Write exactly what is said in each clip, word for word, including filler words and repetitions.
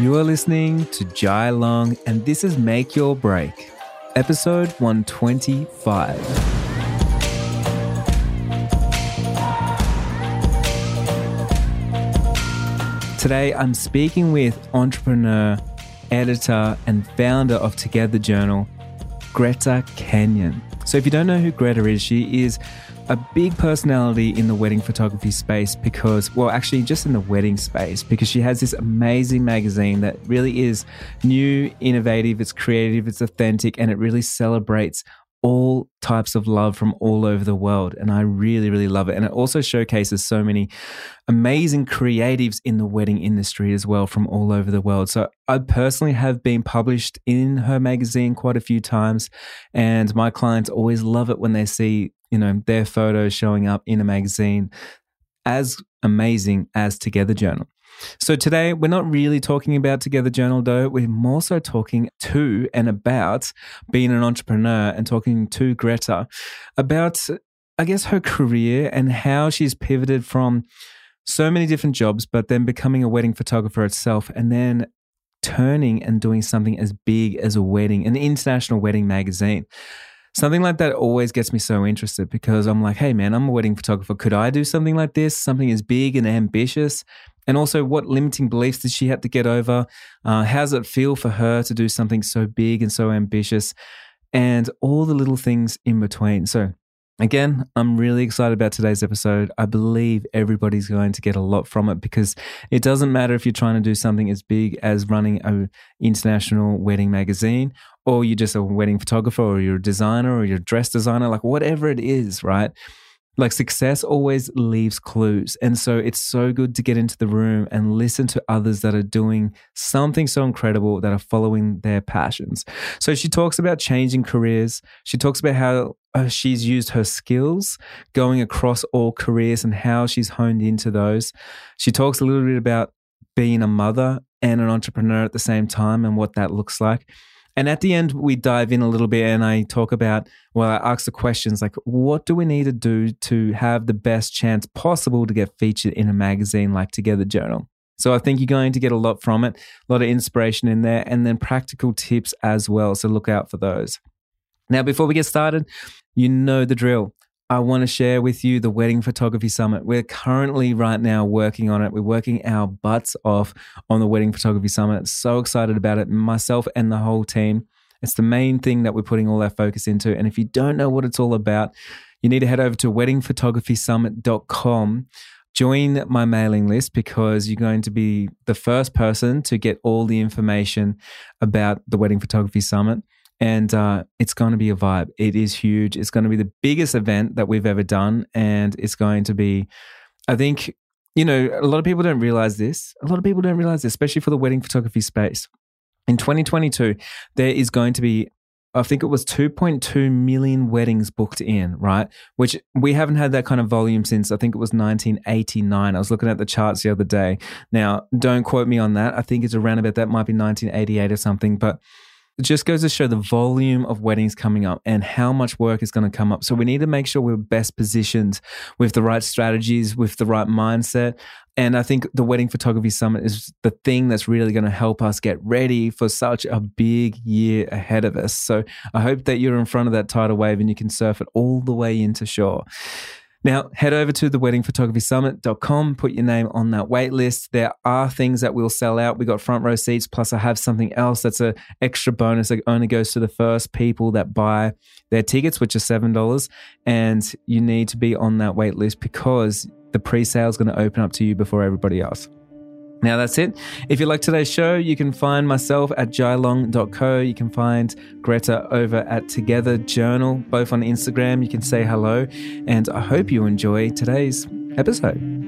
You are listening to Jai Long, and this is Make Your Break, episode one twenty-five. Today, I'm speaking with entrepreneur, editor, and founder of Together Journal, Greta Kenyon. So if you don't know who Greta is, she is a big personality in the wedding photography space because, well, actually just in the wedding space, because she has this amazing magazine that really is new, innovative, it's creative, it's authentic, and it really celebrates all types of love from all over the world. And I really, really love it. And it also showcases so many amazing creatives in the wedding industry as well from all over the world. So I personally have been published in her magazine quite a few times, and my clients always love it when they see, you know, their photos showing up in a magazine as amazing as Together Journal. So today, we're not really talking about Together Journal, though. We're more so talking to and about being an entrepreneur and talking to Greta about, I guess, her career and how she's pivoted from so many different jobs, but then becoming a wedding photographer itself, and then turning and doing something as big as a wedding, an international wedding magazine. Something like that always gets me so interested because I'm like, hey, man, I'm a wedding photographer. Could I do something like this? Something as big and ambitious? And also, what limiting beliefs did she have to get over? Uh, how does it feel for her to do something so big and so ambitious? And all the little things in between. So again, I'm really excited about today's episode. I believe everybody's going to get a lot from it because it doesn't matter if you're trying to do something as big as running an international wedding magazine, or you're just a wedding photographer, or you're a designer, or you're a dress designer, like whatever it is, right? Like success always leaves clues. And so it's so good to get into the room and listen to others that are doing something so incredible, that are following their passions. So she talks about changing careers. She talks about how she's used her skills going across all careers and how she's honed into those. She talks a little bit about being a mother and an entrepreneur at the same time and what that looks like. And at the end, we dive in a little bit and I talk about, well, I ask the questions like, what do we need to do to have the best chance possible to get featured in a magazine like Together Journal? So I think you're going to get a lot from it, a lot of inspiration in there, and then practical tips as well. So look out for those. Now, before we get started, you know the drill. I want to share with you the Wedding Photography Summit. We're currently right now working on it. We're working our butts off on the Wedding Photography Summit. So excited about it, myself and the whole team. It's the main thing that we're putting all our focus into. And if you don't know what it's all about, you need to head over to wedding photography summit dot com. Join my mailing list because you're going to be the first person to get all the information about the Wedding Photography Summit. And uh, it's going to be a vibe. It is huge. It's going to be the biggest event that we've ever done. And it's going to be, I think, you know, a lot of people don't realize this. A lot of people don't realize this, especially for the wedding photography space. In twenty twenty-two, there is going to be, I think it was two point two million weddings booked in, right? Which we haven't had that kind of volume since, I think it was nineteen eighty-nine. I was looking at the charts the other day. Now, don't quote me on that. I think it's around about that. Might be nineteen eighty-eight or something, but it just goes to show the volume of weddings coming up and how much work is going to come up. So we need to make sure we're best positioned with the right strategies, with the right mindset. And I think the Wedding Photography Summit is the thing that's really going to help us get ready for such a big year ahead of us. So I hope that you're in front of that tidal wave and you can surf it all the way into shore. Now, head over to the wedding photography summit dot com, put your name on that wait list. There are things that will sell out. We got front row seats, plus I have something else that's an extra bonus that only goes to the first people that buy their tickets, which are seven dollars. And you need to be on that wait list because the pre-sale is going to open up to you before everybody else. Now that's it. If you like today's show, you can find myself at Jailong dot co. You can find Greta over at Together Journal, both on Instagram. You can say hello. And I hope you enjoy today's episode.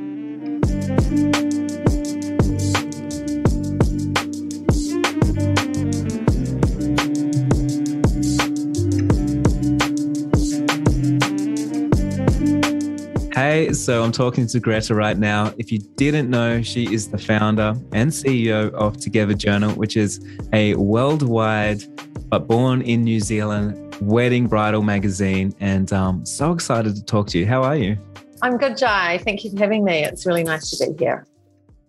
Hey, so I'm talking to Greta right now. If you didn't know, she is the founder and C E O of Together Journal, which is a worldwide, but born in New Zealand, wedding bridal magazine. And um, so excited to talk to you. How are you? I'm good, Jai. Thank you for having me. It's really nice to be here.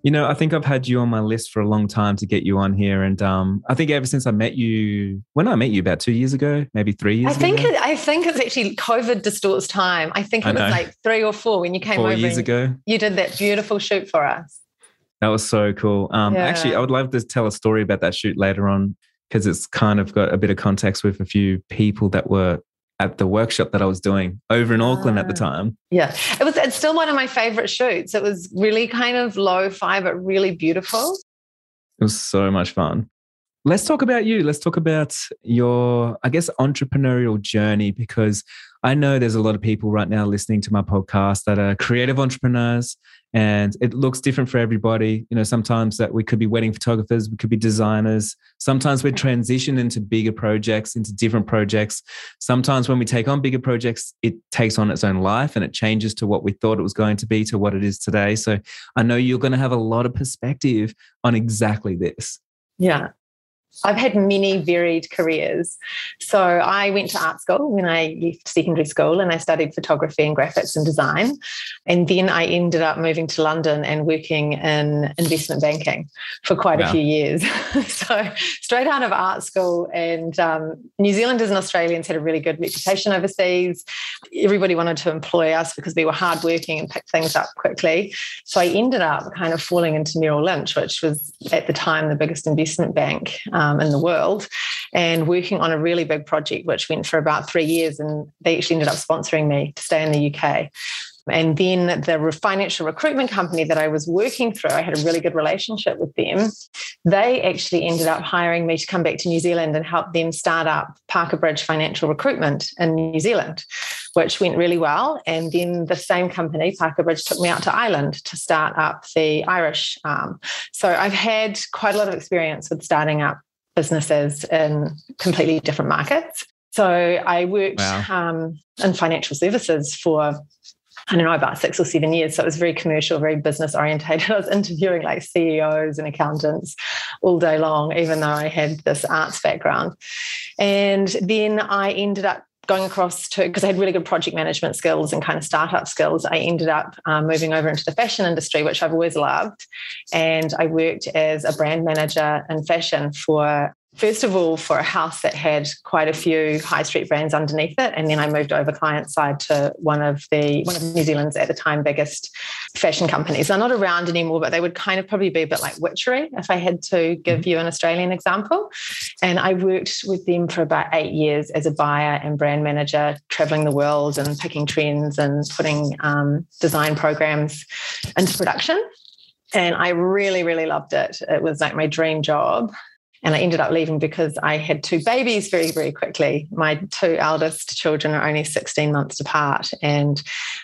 You know, I think I've had you on my list for a long time to get you on here. And um, I think ever since I met you, when I met you about two years ago, maybe three years I think ago. It, I think it's actually COVID distorts time. I think it I was know. like three or four when you came four over. Four years ago. You did that beautiful shoot for us. That was so cool. Um, yeah. Actually, I would love to tell a story about that shoot later on because it's kind of got a bit of context with a few people that were at the workshop that I was doing over in Auckland uh, at the time. Yeah. It was, it's still one of my favorite shoots. It was really kind of lo-fi, but really beautiful. It was so much fun. Let's talk about you. Let's talk about your, I guess, entrepreneurial journey, because I know there's a lot of people right now listening to my podcast that are creative entrepreneurs, and it looks different for everybody. You know, sometimes that we could be wedding photographers, we could be designers. Sometimes we transition into bigger projects, into different projects. Sometimes when we take on bigger projects, it takes on its own life and it changes to what we thought it was going to be to what it is today. So I know you're going to have a lot of perspective on exactly this. Yeah. I've had many varied careers. So I went to art school when I left secondary school, and I studied photography and graphics and design. And then I ended up moving to London and working in investment banking for quite yeah. a few years. So straight out of art school, and um, New Zealanders and Australians had a really good reputation overseas. Everybody wanted to employ us because we were hardworking and picked things up quickly. So I ended up kind of falling into Merrill Lynch, which was at the time the biggest investment bank Um, in the world, and working on a really big project which went for about three years, and they actually ended up sponsoring me to stay in the U K. And then the financial recruitment company that I was working through, I had a really good relationship with them. They actually ended up hiring me to come back to New Zealand and help them start up Parker Bridge Financial Recruitment in New Zealand, which went really well. And then the same company, Parker Bridge, took me out to Ireland to start up the Irish arm. So I've had quite a lot of experience with starting up businesses in completely different markets. So I worked wow. um, in financial services for, I don't know, about six or seven years. So it was very commercial, very business orientated. I was interviewing like C E Os and accountants all day long, even though I had this arts background. And then I ended up going across to, because I had really good project management skills and kind of startup skills, I ended up um, moving over into the fashion industry, which I've always loved. And I worked as a brand manager in fashion for, first of all, for a house that had quite a few high street brands underneath it. And then I moved over client side to one of the, one of New Zealand's at the time biggest fashion companies. They're not around anymore, but they would kind of probably be a bit like Witchery, if I had to give you an Australian example. And I worked with them for about eight years as a buyer and brand manager, traveling the world and picking trends and putting um, design programs into production. And I really, really loved it. It was like my dream job. And I ended up leaving because I had two babies very, very quickly. My two eldest children are only sixteen months apart. And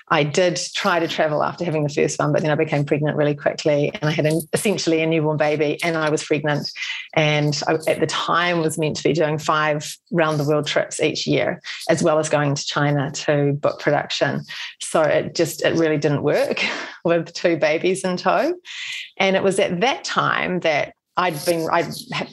I did try to travel after having the first one, but then I became pregnant really quickly. And I had an, essentially a newborn baby, and I was pregnant. And I, at the time, was meant to be doing five round-the-world trips each year, as well as going to China to book production. So it just, it really didn't work with two babies in tow. And it was at that time that I'd been, I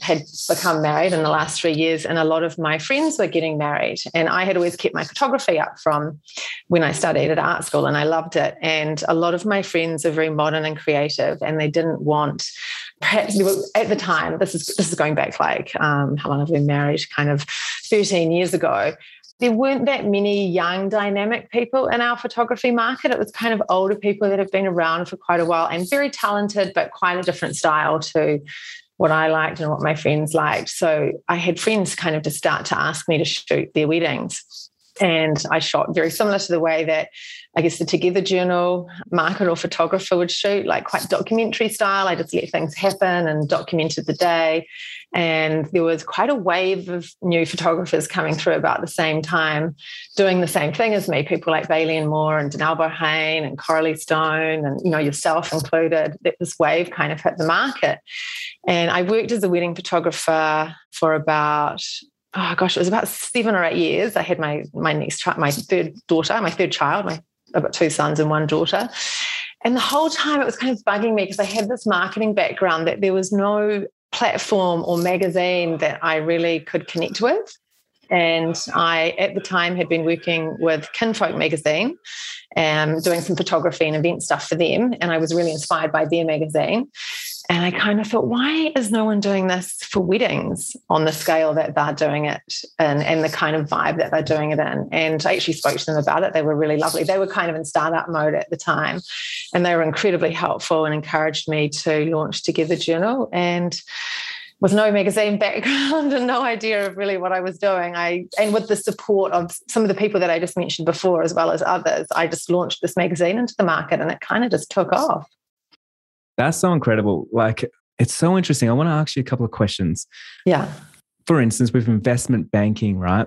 had become married in the last three years, and a lot of my friends were getting married. And I had always kept my photography up from when I studied at art school, and I loved it. And a lot of my friends are very modern and creative, and they didn't want, perhaps at the time, this is this is going back like um, how long have we been married? Kind of thirteen years ago. There weren't that many young, dynamic people in our photography market. It was kind of older people that have been around for quite a while and very talented, but quite a different style to what I liked and what my friends liked. So I had friends kind of just start to ask me to shoot their weddings. And I shot very similar to the way that I guess the Together Journal market or photographer would shoot, like quite documentary style. I just let things happen and documented the day. And there was quite a wave of new photographers coming through about the same time, doing the same thing as me, people like Bailey and Moore and Danal Bohane and Coralie Stone and, you know, yourself included. That this wave kind of hit the market. And I worked as a wedding photographer for about... oh gosh, it was about seven or eight years. I had my my next child, my third daughter, my third child. My, I've got two sons and one daughter. And the whole time it was kind of bugging me because I had this marketing background that there was no platform or magazine that I really could connect with. And I, at the time, had been working with Kinfolk magazine, um, doing some photography and event stuff for them. And I was really inspired by their magazine. And I kind of thought, why is no one doing this for weddings on the scale that they're doing it in, and the kind of vibe that they're doing it in? And I actually spoke to them about it. They were really lovely. They were kind of in startup mode at the time, and they were incredibly helpful and encouraged me to launch Together Journal. And with no magazine background and no idea of really what I was doing, I and with the support of some of the people that I just mentioned before, as well as others, I just launched this magazine into the market, and it kind of just took off. That's so incredible. Like, it's so interesting. I want to ask you a couple of questions. Yeah. For instance, with investment banking, right?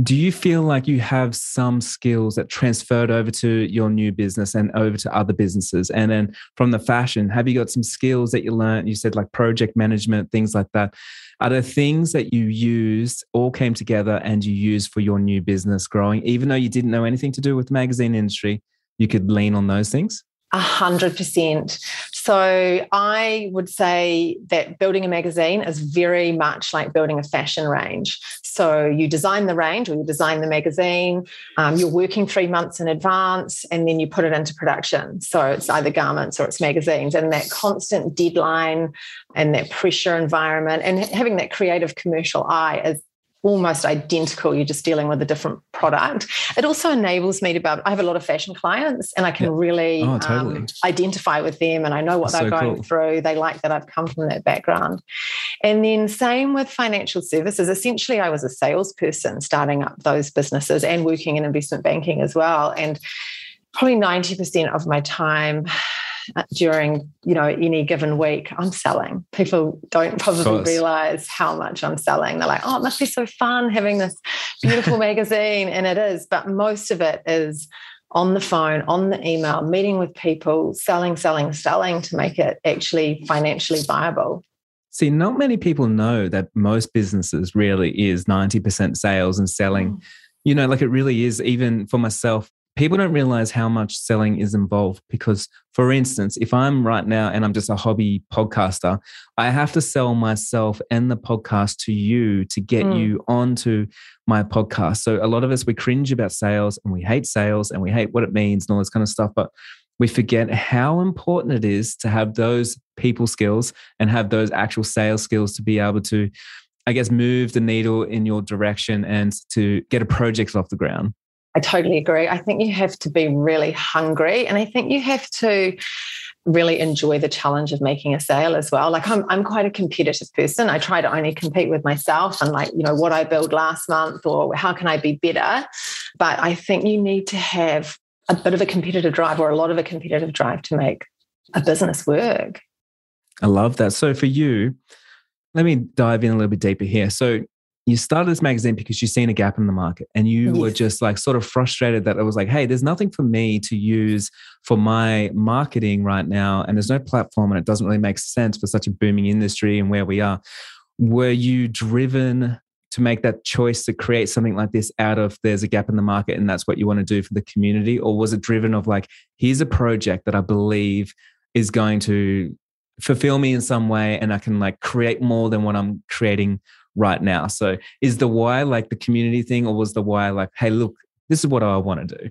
Do you feel like you have some skills that transferred over to your new business and over to other businesses? And then from the fashion, have you got some skills that you learned? You said like project management, things like that. Are there things that you used, all came together and you used for your new business growing, even though you didn't know anything to do with the magazine industry, you could lean on those things? A hundred percent. So I would say that building a magazine is very much like building a fashion range. So you design the range, or you design the magazine, um, you're working three months in advance, and then you put it into production. So it's either garments or it's magazines, and that constant deadline and that pressure environment and having that creative commercial eye is almost identical. You're just dealing with a different product. It also enables me to be able, I have a lot of fashion clients, and I can yeah. really oh, totally. um, identify with them, and I know what That's they're so going cool. through. They like that I've come from that background. And then same with financial services. Essentially, I was a salesperson starting up those businesses and working in investment banking as well. And probably ninety percent of my time during, you know, any given week, I'm selling. People don't probably realize how much I'm selling. They're like, oh, it must be so fun having this beautiful magazine. And it is, but most of it is on the phone, on the email, meeting with people, selling, selling, selling to make it actually financially viable. See, not many people know that most businesses really is ninety percent sales and selling. Mm. You know, like it really is, even for myself. People don't realize how much selling is involved because, for instance, if I'm right now and I'm just a hobby podcaster, I have to sell myself and the podcast to you to get mm. you onto my podcast. So a lot of us, we cringe about sales and we hate sales and we hate what it means and all this kind of stuff, but we forget how important it is to have those people skills and have those actual sales skills to be able to, I guess, move the needle in your direction and to get a project off the ground. I totally agree. I think you have to be really hungry, and I think you have to really enjoy the challenge of making a sale as well. Like I'm, I'm quite a competitive person. I try to only compete with myself and like, you know, what I built last month or how can I be better? But I think you need to have a bit of a competitive drive or a lot of a competitive drive to make a business work. I love that. So for you, let me dive in a little bit deeper here. So you started this magazine because you've seen a gap in the market and you yes. were just like sort of frustrated that it was like, hey, there's nothing for me to use for my marketing right now. And there's no platform and it doesn't really make sense for such a booming industry and where we are. Were you driven to make that choice to create something like this out of there's a gap in the market and that's what you want to do for the community? Or was it driven of like, here's a project that I believe is going to fulfill me in some way and I can like create more than what I'm creating right now? So is the why like the community thing, or was the why like, hey, look, this is what I want to do?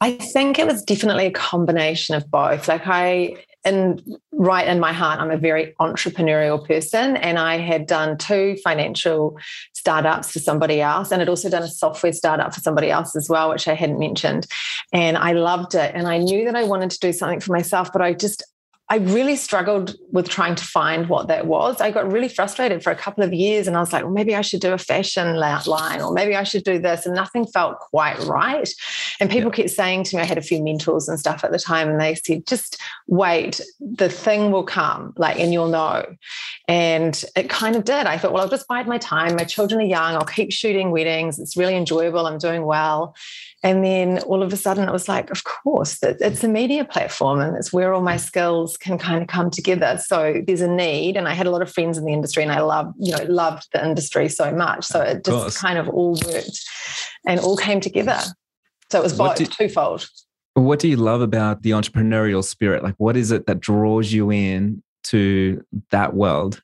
I think it was definitely a combination of both. Like I, and right in my heart, I'm a very entrepreneurial person, and I had done two financial startups for somebody else, and I'd also done a software startup for somebody else as well, which I hadn't mentioned. And I loved it. And I knew that I wanted to do something for myself, but I just I really struggled with trying to find what that was. I got really frustrated for a couple of years and I was like, well, maybe I should do a fashion line or maybe I should do this. And nothing felt quite right. And people yeah. kept saying to me, I had a few mentors and stuff at the time, and they said, just wait, the thing will come, like, and you'll know. And it kind of did. I thought, well, I'll just bide my time. My children are young. I'll keep shooting weddings. It's really enjoyable. I'm doing well. And then all of a sudden it was like, of course, it's a media platform and it's where all my skills can kind of come together. So there's a need. And I had a lot of friends in the industry and I loved, you know, loved the industry so much. So it just kind of all worked and all came together. So it was both twofold. What do you love about the entrepreneurial spirit? Like, what is it that draws you in to that world?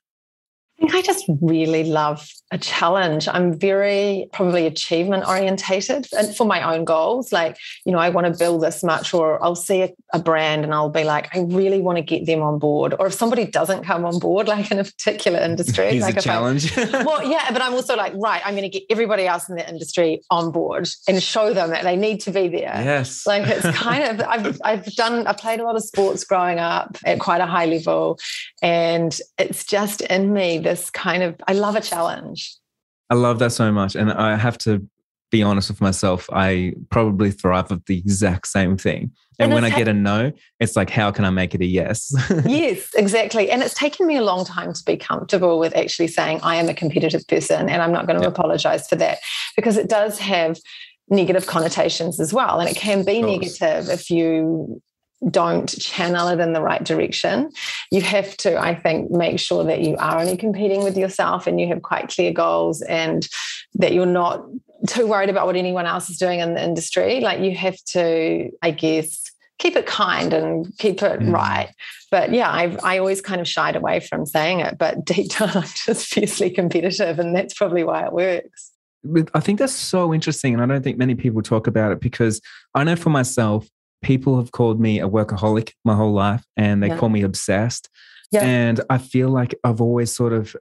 I think I just really love a challenge. I'm very probably achievement orientated, and for my own goals, like, you know, I want to build this much, or I'll see a, a brand and I'll be like, I really want to get them on board. Or if somebody doesn't come on board, like in a particular industry, it's like a challenge. I, well, yeah, but I'm also like, right, I'm going to get everybody else in the industry on board and show them that they need to be there. Yes, like it's kind of I've I've done I played a lot of sports growing up at quite a high level, and it's just in me. This kind of, I love a challenge. I love that so much. And I have to be honest with myself. I probably thrive with the exact same thing. And, and when I ha- get a no, it's like, how can I make it a yes? Yes, exactly. And it's taken me a long time to be comfortable with actually saying I am a competitive person, and I'm not going to yep. apologize for that, because it does have negative connotations as well. And it can be negative if you don't channel it in the right direction. You have to, I think, make sure that you are only competing with yourself and you have quite clear goals, and that you're not too worried about what anyone else is doing in the industry. Like, you have to, I guess, keep it kind and keep it mm. right. But yeah, I've, I always kind of shied away from saying it, but deep down I'm just fiercely competitive, and that's probably why it works. I think that's so interesting, and I don't think many people talk about it, because I know for myself, people have called me a workaholic my whole life, and they yeah. call me obsessed. Yeah. And I feel like I've always sort of,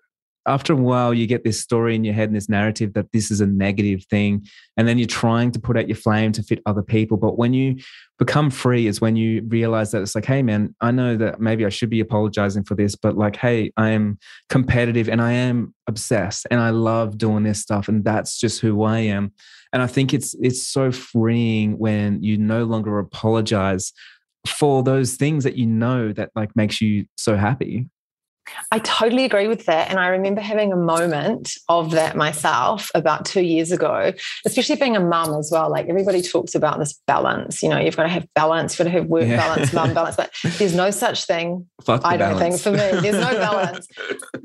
after a while, you get this story in your head and this narrative that this is a negative thing. And then you're trying to put out your flame to fit other people. But when you become free is when you realize that it's like, hey man, I know that maybe I should be apologizing for this, but like, hey, I am competitive and I am obsessed and I love doing this stuff. And that's just who I am. And I think it's, it's so freeing when you no longer apologize for those things that you know that like makes you so happy. I totally agree with that. And I remember having a moment of that myself about two years ago, especially being a mum as well. Like, everybody talks about this balance, you know, you've got to have balance, you've got to have work yeah. balance, mum balance, but there's no such thing. Fuck I don't balance. think for me, there's no balance.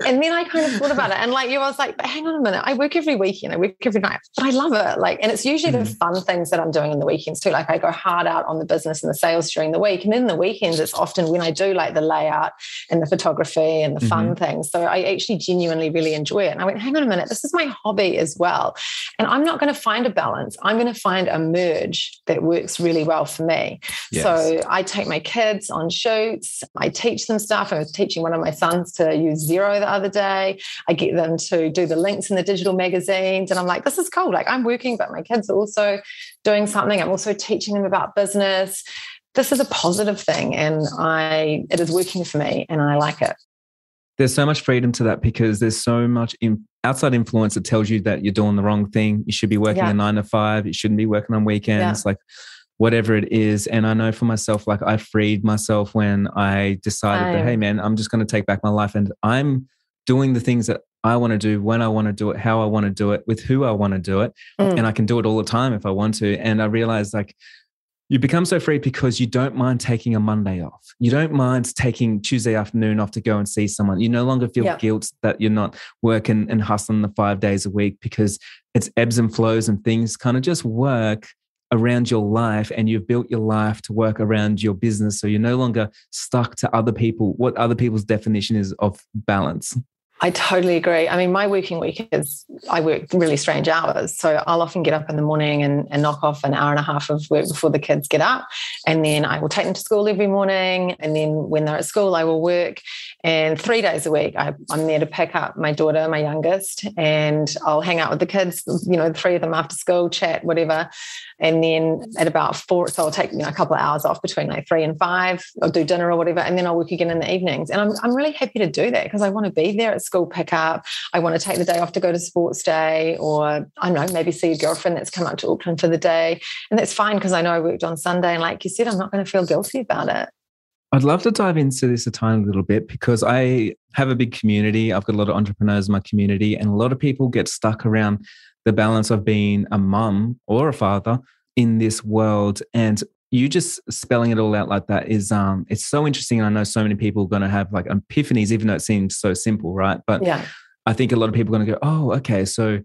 And then I kind of thought about it, and like, you know, I was like, but hang on a minute, I work every weekend, I work every night, but I love it. Like, and it's usually mm. the fun things that I'm doing in the weekends too. Like, I go hard out on the business and the sales during the week. And then the weekends, it's often when I do like the layout and the photography and the fun mm-hmm. things. So I actually genuinely really enjoy it. And I went, hang on a minute, this is my hobby as well. And I'm not going to find a balance. I'm going to find a merge that works really well for me. Yes. So I take my kids on shoots. I teach them stuff. I was teaching one of my sons to use Xero the other day. I get them to do the links in the digital magazines. And I'm like, this is cool. Like, I'm working, but my kids are also doing something. I'm also teaching them about business. This is a positive thing. And I, it is working for me, and I like it. There's so much freedom to that, because there's so much in, outside influence that tells you that you're doing the wrong thing. You should be working yeah. a nine to five. You shouldn't be working on weekends, yeah. like whatever it is. And I know for myself, like, I freed myself when I decided I, that, hey man, I'm just going to take back my life, and I'm doing the things that I want to do when I want to do it, how I want to do it, with who I want to do it. Mm. And I can do it all the time if I want to. And I realized, like, you become so free because you don't mind taking a Monday off. You don't mind taking Tuesday afternoon off to go and see someone. You no longer feel yeah. guilt that you're not working and hustling the five days a week, because it's ebbs and flows, and things kind of just work around your life, and you've built your life to work around your business. So you're no longer stuck to other people, what other people's definition is of balance. I totally agree. I mean, my working week is, I work really strange hours. So I'll often get up in the morning and, and knock off an hour and a half of work before the kids get up. And then I will take them to school every morning. And then when they're at school, I will work. And three days a week, I, I'm there to pick up my daughter, my youngest, and I'll hang out with the kids, you know, the three of them after school, chat, whatever. And then at about four, so I'll take, you know, a couple of hours off between like three and five. I'll do dinner or whatever. And then I'll work again in the evenings. And I'm I'm really happy to do that, because I want to be there at school pickup. I want to take the day off to go to sports day, or I don't know, maybe see a girlfriend that's come up to Auckland for the day. And that's fine, because I know I worked on Sunday. And like you said, I'm not going to feel guilty about it. I'd love to dive into this a tiny little bit, because I have a big community. I've got a lot of entrepreneurs in my community, and a lot of people get stuck around the balance of being a mum or a father in this world. And you just spelling it all out like that is, um, it's so interesting. And I know so many people are going to have like epiphanies, even though it seems so simple, right? But yeah. I think a lot of people are going to go, oh, okay. So,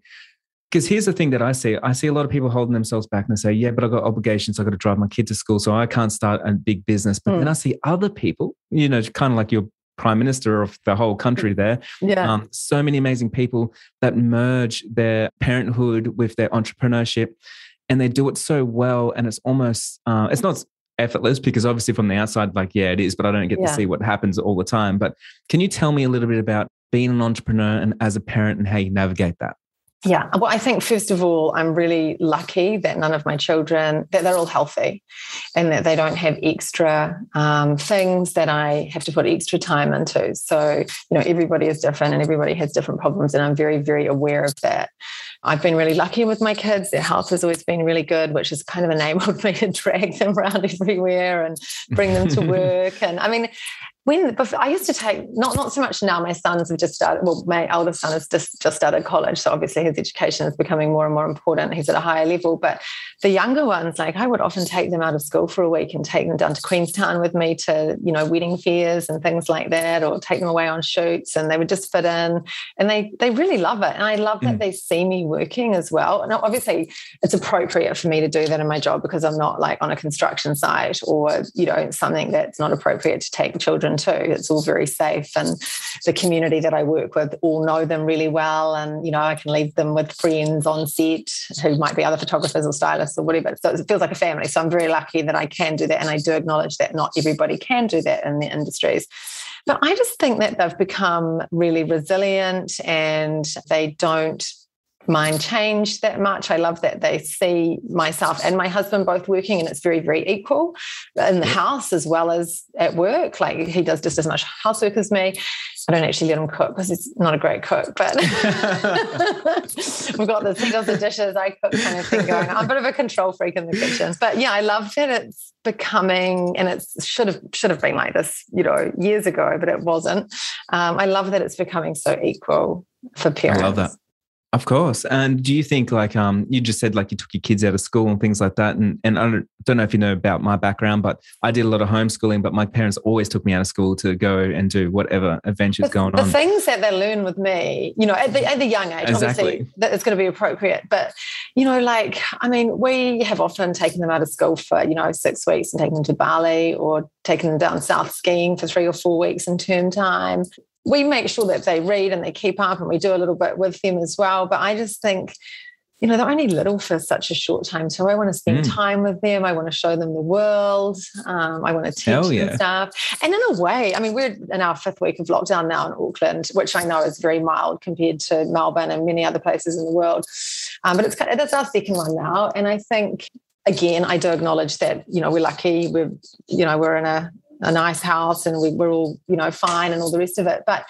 because here's the thing that I see. I see a lot of people holding themselves back, and they say, yeah, but I've got obligations. I've got to drive my kid to school, so I can't start a big business. But mm. then I see other people, you know, kind of like your prime minister of the whole country there. Yeah. Um, so many amazing people that merge their parenthood with their entrepreneurship, and they do it so well. And it's almost, uh, it's not effortless, because obviously from the outside, like, yeah, it is, but I don't get yeah. to see what happens all the time. But can you tell me a little bit about being an entrepreneur and as a parent and how you navigate that? Yeah. Well, I think, first of all, I'm really lucky that none of my children, that they're all healthy and that they don't have extra um, things that I have to put extra time into. So, you know, everybody is different and everybody has different problems. And I'm very, very aware of that. I've been really lucky with my kids. Their health has always been really good, which has kind of enabled me to drag them around everywhere and bring them to work. And I mean, when before, I used to take, not not so much now, my sons have just started, well, my eldest son has just, just started college. So obviously his education is becoming more and more important. He's at a higher level. But the younger ones, like I would often take them out of school for a week and take them down to Queenstown with me to, you know, wedding fairs and things like that, or take them away on shoots, and they would just fit in. And they they really love it. And I love that mm. they see me working as well. And obviously it's appropriate for me to do that in my job, because I'm not like on a construction site or, you know, something that's not appropriate to take children too. It's all very safe, and the community that I work with all know them really well, and you know I can leave them with friends on set who might be other photographers or stylists or whatever, so it feels like a family. So I'm very lucky that I can do that, and I do acknowledge that not everybody can do that in their industries. But I just think that they've become really resilient and they don't mind change that much. I love that they see myself and my husband both working, and it's very, very equal in the house as well as at work. Like he does just as much housework as me. I don't actually let him cook because he's not a great cook, but we've got this, he does the dishes, I cook kind of thing going on. I'm a bit of a control freak in the kitchen. But yeah, I love that it's becoming, and it should have should have been like this, you know, years ago, but it wasn't. Um, I love that it's becoming so equal for parents. I love that. Of course. And do you think, like, um, you just said, like, you took your kids out of school and things like that. And and I don't, don't know if you know about my background, but I did a lot of homeschooling, but my parents always took me out of school to go and do whatever adventures the, going the on. The things that they learn with me, you know, at the, at the young age, exactly. Obviously, that it's going to be appropriate. But, you know, like, I mean, we have often taken them out of school for, you know, six weeks and taken them to Bali, or taken them down south skiing for three or four weeks in term time. We make sure that they read and they keep up, and we do a little bit with them as well. But I just think, you know, they're only little for such a short time. So I want to spend mm. time with them. I want to show them the world. Um, I want to teach Hell yeah. them stuff. And in a way, I mean, we're in our fifth week of lockdown now in Auckland, which I know is very mild compared to Melbourne and many other places in the world. Um, but it's kind of, that's our second one now. And I think, again, I do acknowledge that, you know, we're lucky. We're, you know, we're in a, a nice house, and we, we're all, you know, fine and all the rest of it. But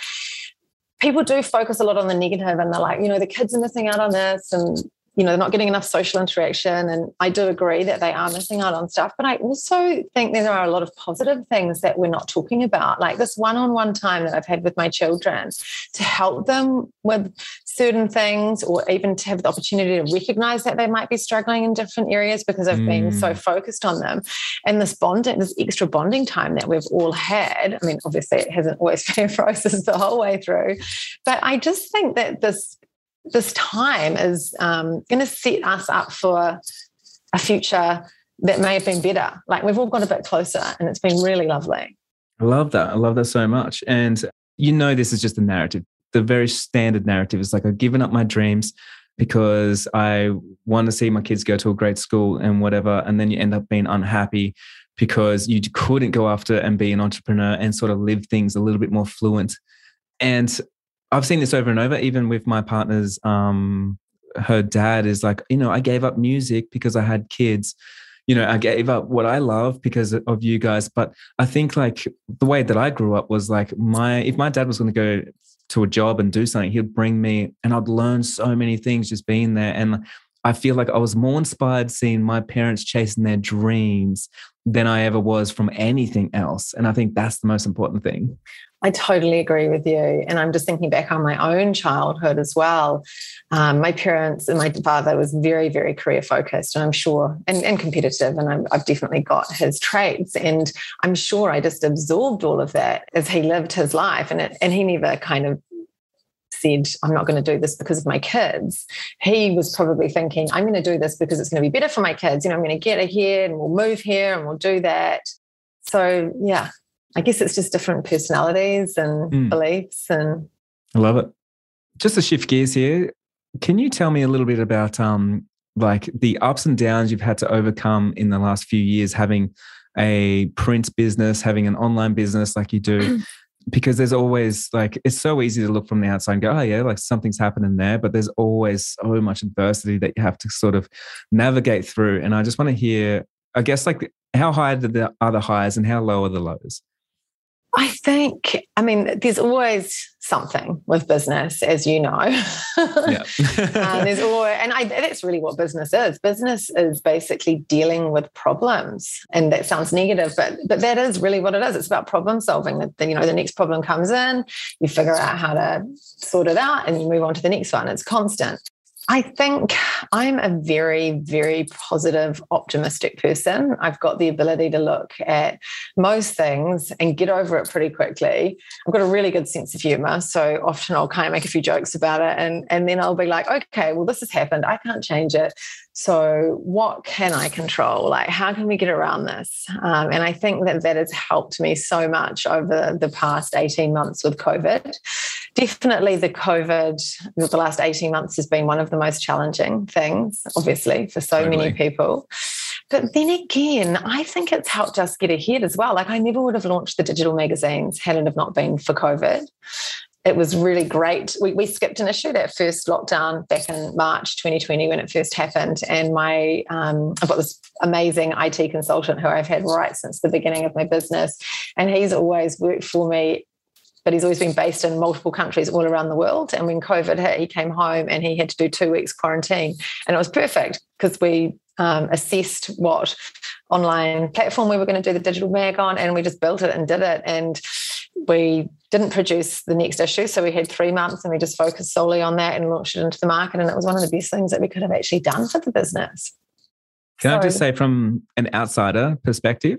people do focus a lot on the negative, and they're like, you know, the kids are missing out on this, and, you know, they're not getting enough social interaction. And I do agree that they are missing out on stuff. But I also think there are a lot of positive things that we're not talking about, like this one-on-one time that I've had with my children to help them with certain things, or even to have the opportunity to recognize that they might be struggling in different areas, because I've mm. been so focused on them. And this bonding, this extra bonding time that we've all had, I mean, obviously it hasn't always been a process the whole way through, but I just think that this this time is um, going to set us up for a future that may have been better. Like we've all got a bit closer, and it's been really lovely. I love that. I love that so much. And you know, this is just a narrative. The very standard narrative is like, I've given up my dreams because I want to see my kids go to a great school and whatever. And then you end up being unhappy because you couldn't go after and be an entrepreneur and sort of live things a little bit more fluent. And I've seen this over and over, even with my partner's, um, her dad is like, you know, I gave up music because I had kids. You know, I gave up what I love because of you guys. But I think like the way that I grew up was like my, if my dad was going to go to a job and do something, he'd bring me and I'd learn so many things just being there. And I feel like I was more inspired seeing my parents chasing their dreams than I ever was from anything else. And I think that's the most important thing. I totally agree with you. And I'm just thinking back on my own childhood as well. Um, my parents and my father was very, very career focused, and I'm sure, and, and competitive. And I'm, I've definitely got his traits. And I'm sure I just absorbed all of that as he lived his life. And, it, and he never kind of said, I'm not going to do this because of my kids. He was probably thinking, I'm going to do this because it's going to be better for my kids. You know, I'm going to get here and we'll move here and we'll do that. So, yeah. I guess it's just different personalities and mm. beliefs. And I love it. Just to shift gears here, can you tell me a little bit about um, like the ups and downs you've had to overcome in the last few years, having a print business, having an online business like you do? Because there's always, like, it's so easy to look from the outside and go, oh yeah, like something's happening there, but there's always so much adversity that you have to sort of navigate through. And I just want to hear, I guess, like, how high are the, are the highs and how low are the lows? I think, I mean, there's always something with business, as you know. Yeah. um, there's always, and I, that's really what business is. Business is basically dealing with problems, and that sounds negative, but but that is really what it is. It's about problem solving. The, the, you know, the next problem comes in, you figure out how to sort it out, and you move on to the next one. It's constant. I think I'm a very, very positive, optimistic person. I've got the ability to look at most things and get over it pretty quickly. I've got a really good sense of humor. So often I'll kind of make a few jokes about it, and, and then I'll be like, okay, well, this has happened. I can't change it. So what can I control? Like, how can we get around this? Um, and I think that that has helped me so much over the past eighteen months with COVID. Definitely the COVID, the last eighteen months has been one of the most challenging things, obviously, for so totally. many people. But then again, I think it's helped us get ahead as well. Like, I never would have launched the digital magazines had it have not been for COVID. It was really great. We, we skipped an issue that first lockdown back in March twenty twenty when it first happened. And my um, I've got this amazing I T consultant who I've had right since the beginning of my business. And he's always worked for me, but he's always been based in multiple countries all around the world. And when COVID hit, he came home and he had to do two weeks quarantine. And it was perfect because we um, assessed what online platform we were going to do the digital mag on, and we just built it and did it. And we didn't produce the next issue, so we had three months and we just focused solely on that and launched it into the market, and it was one of the best things that we could have actually done for the business. Can so, I just say, from an outsider perspective,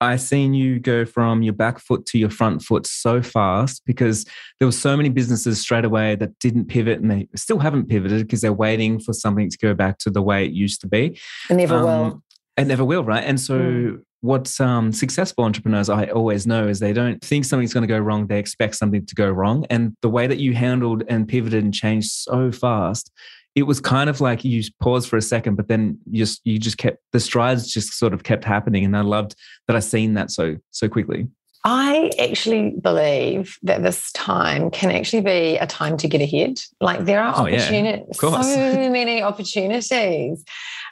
I've seen you go from your back foot to your front foot so fast, because there were so many businesses straight away that didn't pivot, and they still haven't pivoted because they're waiting for something to go back to the way it used to be. It never um, will. It never will, right? And so... Mm. What um, successful entrepreneurs I always know is they don't think something's going to go wrong. They expect something to go wrong. And the way that you handled and pivoted and changed so fast, it was kind of like you paused for a second, but then you just, you just kept, the strides just sort of kept happening. And I loved that I seen that so, so quickly. I actually believe that this time can actually be a time to get ahead. Like, there are oh, opportunities, yeah, so many opportunities.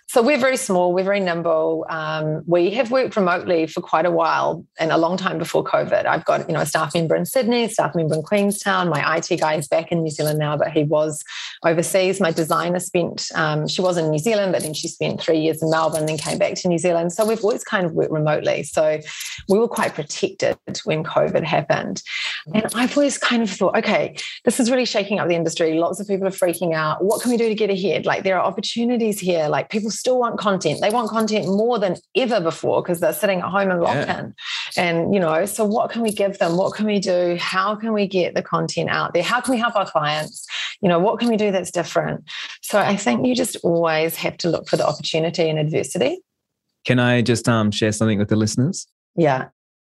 So we're very small, we're very nimble. Um, we have worked remotely for quite a while, and a long time before COVID. I've got, you know, a staff member in Sydney, a staff member in Queenstown. My I T guy is back in New Zealand now, but he was overseas. My designer spent, um, she was in New Zealand, but then she spent three years in Melbourne, then came back to New Zealand. So we've always kind of worked remotely. So we were quite protected when COVID happened. And I've always kind of thought, okay, this is really shaking up the industry. Lots of people are freaking out. What can we do to get ahead? Like, there are opportunities here. Like, people still want content. They want content more than ever before because they're sitting at home and locked yeah. in. And, you know, so what can we give them? What can we do? How can we get the content out there? How can we help our clients? You know, what can we do that's different? So I think you just always have to look for the opportunity in adversity. Can I just um, share something with the listeners? Yeah.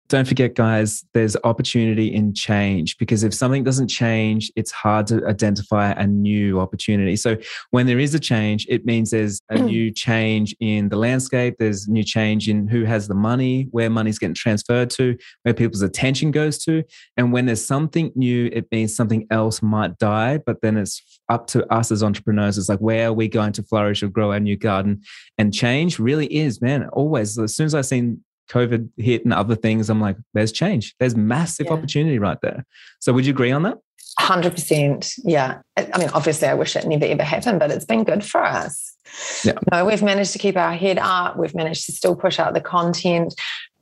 Don't forget, guys, there's opportunity in change, because if something doesn't change, it's hard to identify a new opportunity. So when there is a change, it means there's a new change in the landscape. There's new change in who has the money, where money's getting transferred to, where people's attention goes to. And when there's something new, it means something else might die, but then it's up to us as entrepreneurs. It's like, where are we going to flourish or grow our new garden? And change really is, man, always. As soon as I've seen COVID hit and other things, I'm like, there's change. There's massive yeah. opportunity right there. So would you agree on that? one hundred percent. Yeah. I mean, obviously I wish it never ever happened, but it's been good for us. Yeah. No, we've managed to keep our head up. We've managed to still push out the content.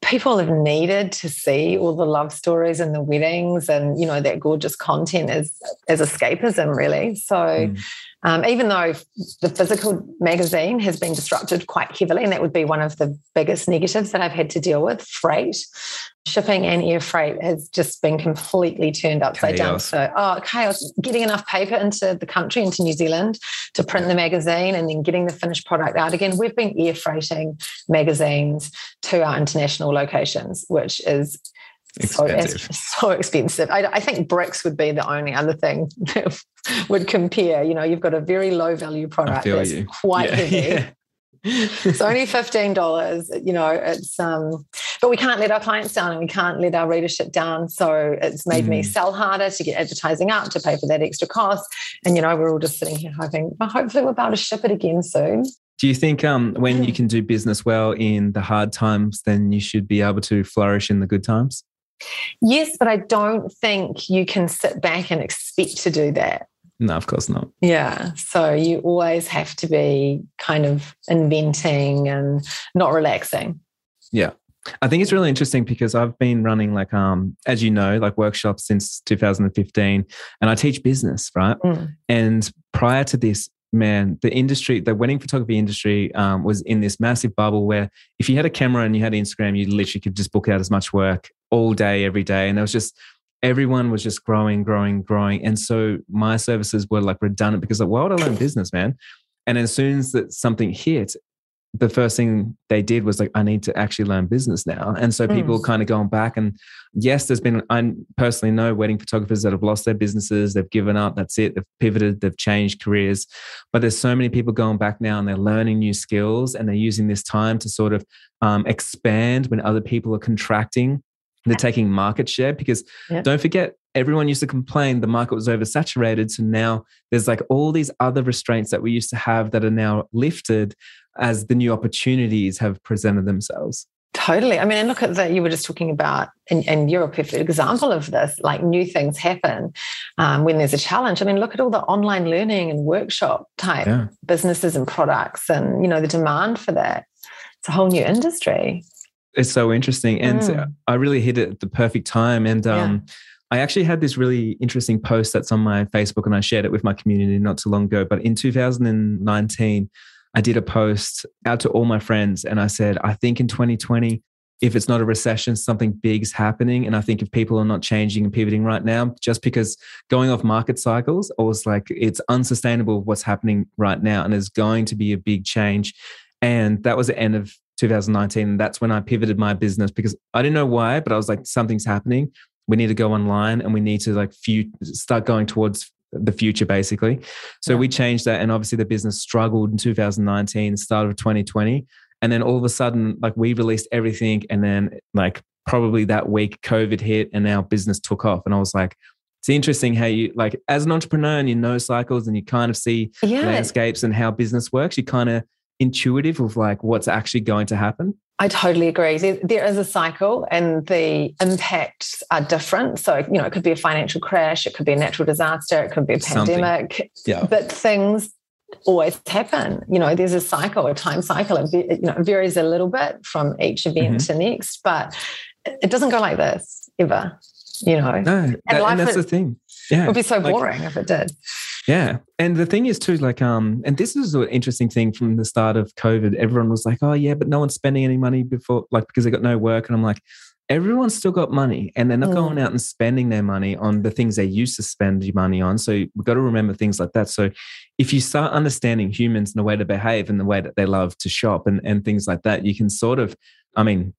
People have needed to see all the love stories and the weddings and, you know, that gorgeous content as, as escapism, really. So mm. um, even though the physical magazine has been disrupted quite heavily, and that would be one of the biggest negatives that I've had to deal with, freight, shipping and air freight has just been completely turned upside chaos. down. So, oh, chaos, getting enough paper into the country, into New Zealand to print the magazine and then getting the finished product out again. We've been air freighting magazines to our international locations, which is expensive. So, so expensive. I, I think bricks would be the only other thing that would compare. You know, you've got a very low value product that's you. quite yeah. heavy. Yeah. It's only fifteen dollars, you know, it's, um, but we can't let our clients down and we can't let our readership down. So it's made mm. me sell harder to get advertising up, to pay for that extra cost. And, you know, we're all just sitting here hoping, well, hopefully we're about to ship it again soon. Do you think um, when you can do business well in the hard times, then you should be able to flourish in the good times? Yes, but I don't think you can sit back and expect to do that. No, of course not. Yeah. So you always have to be kind of inventing and not relaxing. Yeah. I think it's really interesting because I've been running like, um, as you know, like workshops since two thousand fifteen, and I teach business, right? Mm. And prior to this, man, the industry, the wedding photography industry um, was in this massive bubble where if you had a camera and you had Instagram, you literally could just book out as much work all day, every day. And there was just... everyone was just growing, growing, growing. And so my services were like redundant because like, why would I learn business, man? And as soon as that something hit, the first thing they did was like, I need to actually learn business now. And so people mm. kind of going back and yes, there's been, I personally know wedding photographers that have lost their businesses. They've given up. That's it. They've pivoted. They've changed careers. But there's so many people going back now and they're learning new skills and they're using this time to sort of um, expand when other people are contracting. They're taking market share because yep. don't forget, everyone used to complain the market was oversaturated. So now there's like all these other restraints that we used to have that are now lifted as the new opportunities have presented themselves. Totally. I mean, and look at that. You were just talking about, and, and you're a perfect example of this, like new things happen um, when there's a challenge. I mean, look at all the online learning and workshop type yeah. businesses and products and, you know, the demand for that. It's a whole new industry. It's so interesting. And mm. I really hit it at the perfect time. And um, yeah. I actually had this really interesting post that's on my Facebook and I shared it with my community not too long ago. But in two thousand nineteen, I did a post out to all my friends and I said, I think in twenty twenty, if it's not a recession, something big's happening. And I think if people are not changing and pivoting right now, just because going off market cycles, I was like, it's unsustainable what's happening right now. And there's going to be a big change. And that was the end of two thousand nineteen. That's when I pivoted my business because I didn't know why, but I was like, something's happening. We need to go online and we need to like few, start going towards the future, basically. So yeah. we changed that. And obviously the business struggled in two thousand nineteen, start of twenty twenty. And then all of a sudden, like we released everything. And then like probably that week COVID hit and our business took off. And I was like, it's interesting how you like, as an entrepreneur and you know cycles and you kind of see yeah. landscapes and how business works, you kind of intuitive of like what's actually going to happen. I totally agree. There, there is a cycle and the impacts are different. So, you know, it could be a financial crash, it could be a natural disaster, it could be a pandemic, yeah. but things always happen. You know, there's a cycle, a time cycle. It, you know, it varies a little bit from each event mm-hmm. to next, but it doesn't go like this ever, you know. No, and, that, life and that's would, the thing. Yeah. It would be so boring like, if it did. Yeah. And the thing is too, like, um, and this is an interesting thing from the start of COVID, everyone was like, oh yeah, but no one's spending any money before, like, because they got no work. And I'm like, everyone's still got money and they're not mm. going out and spending their money on the things they used to spend your money on. So we've got to remember things like that. So if you start understanding humans and the way to behave and the way that they love to shop and, and things like that, you can sort of, I mean,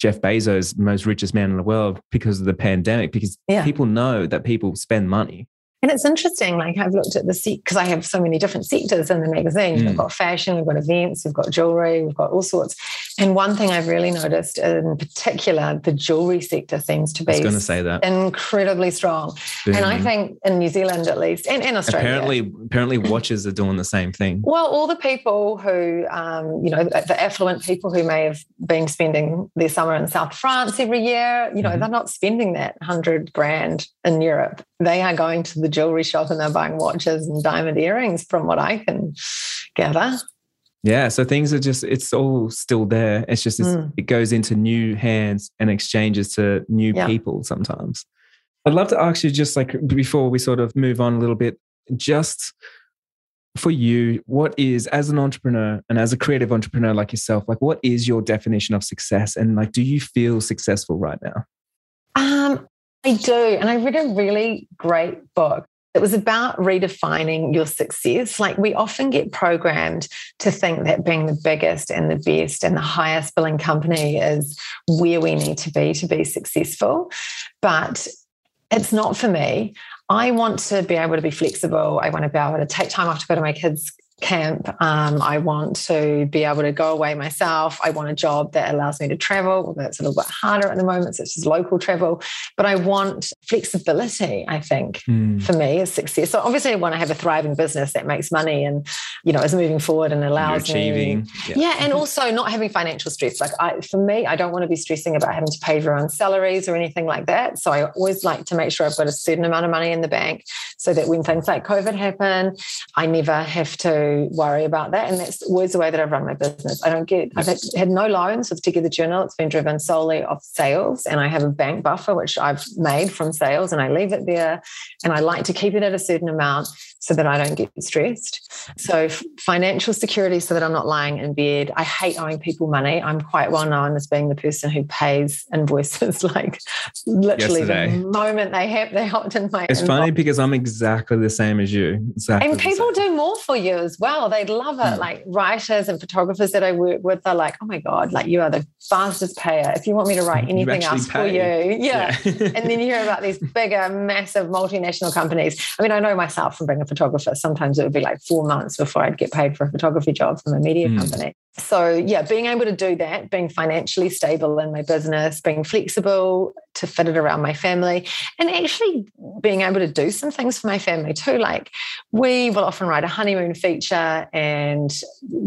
Jeff Bezos, most richest man in the world because of the pandemic, because yeah. people know that people spend money. And it's interesting, like I've looked at the seat because I have so many different sectors in the magazine. Mm. We've got fashion, we've got events, we've got jewelry, we've got all sorts. And one thing I've really noticed in particular, the jewelry sector seems to be I was going to say that. incredibly strong. Boom. And I think in New Zealand at least, and, and Australia. Apparently, apparently watches are doing the same thing. Well, all the people who, um, you know, the affluent people who may have been spending their summer in South France every year, you know, mm-hmm. they're not spending that hundred grand in Europe. They are going to the jewelry shop and they're buying watches and diamond earrings from what I can gather. Yeah. So things are just, it's all still there. It's just, it's, mm. it goes into new hands and exchanges to new yeah. people sometimes. I'd love to ask you just like, before we sort of move on a little bit, just for you, what is, as an entrepreneur and as a creative entrepreneur like yourself, like what is your definition of success? And like, do you feel successful right now? Um, I do. And I read a really great book It was about redefining your success. Like, we often get programmed to think that being the biggest and the best and the highest billing company is where we need to be to be successful. But it's not for me. I want to be able to be flexible. I want to be able to take time off to go to my kids' camp. Um, I want to be able to go away myself. I want a job that allows me to travel, although it's a little bit harder at the moment, so it's just local travel. But I want flexibility, I think, mm. for me is success. So obviously I want to have a thriving business that makes money and, you know, is moving forward and allows You're achieving. me. Yeah. yeah, and also not having financial stress. Like, I, for me, I don't want to be stressing about having to pay for your own salaries or anything like that. So I always like to make sure I've got a certain amount of money in the bank so that when things like COVID happen, I never have to worry about that. And that's always the way that I've run my business. I don't get, I've had, had no loans with Together Journal. It's been driven solely off sales, and I have a bank buffer which I've made from sales, and I leave it there, and I like to keep it at a certain amount so that I don't get stressed. So financial security, so that I'm not lying in bed. I hate owing people money. I'm quite well known as being the person who pays invoices like literally Yesterday. the moment they have, they hopped in my It's inbox. Funny because I'm exactly the same as you. Exactly and people do more for you as well. They love it. Mm. Like, writers and photographers that I work with are like, oh my God, like, you are the fastest payer. If you want me to write anything else pay. for you. Yeah. yeah. And then you hear about these bigger, massive multinational companies. I mean, I know myself from being a photographer, sometimes it would be like four months before I'd get paid for a photography job from a media mm. company. So yeah, being able to do that, being financially stable in my business, being flexible to fit it around my family, and actually being able to do some things for my family too. Like, we will often write a honeymoon feature, and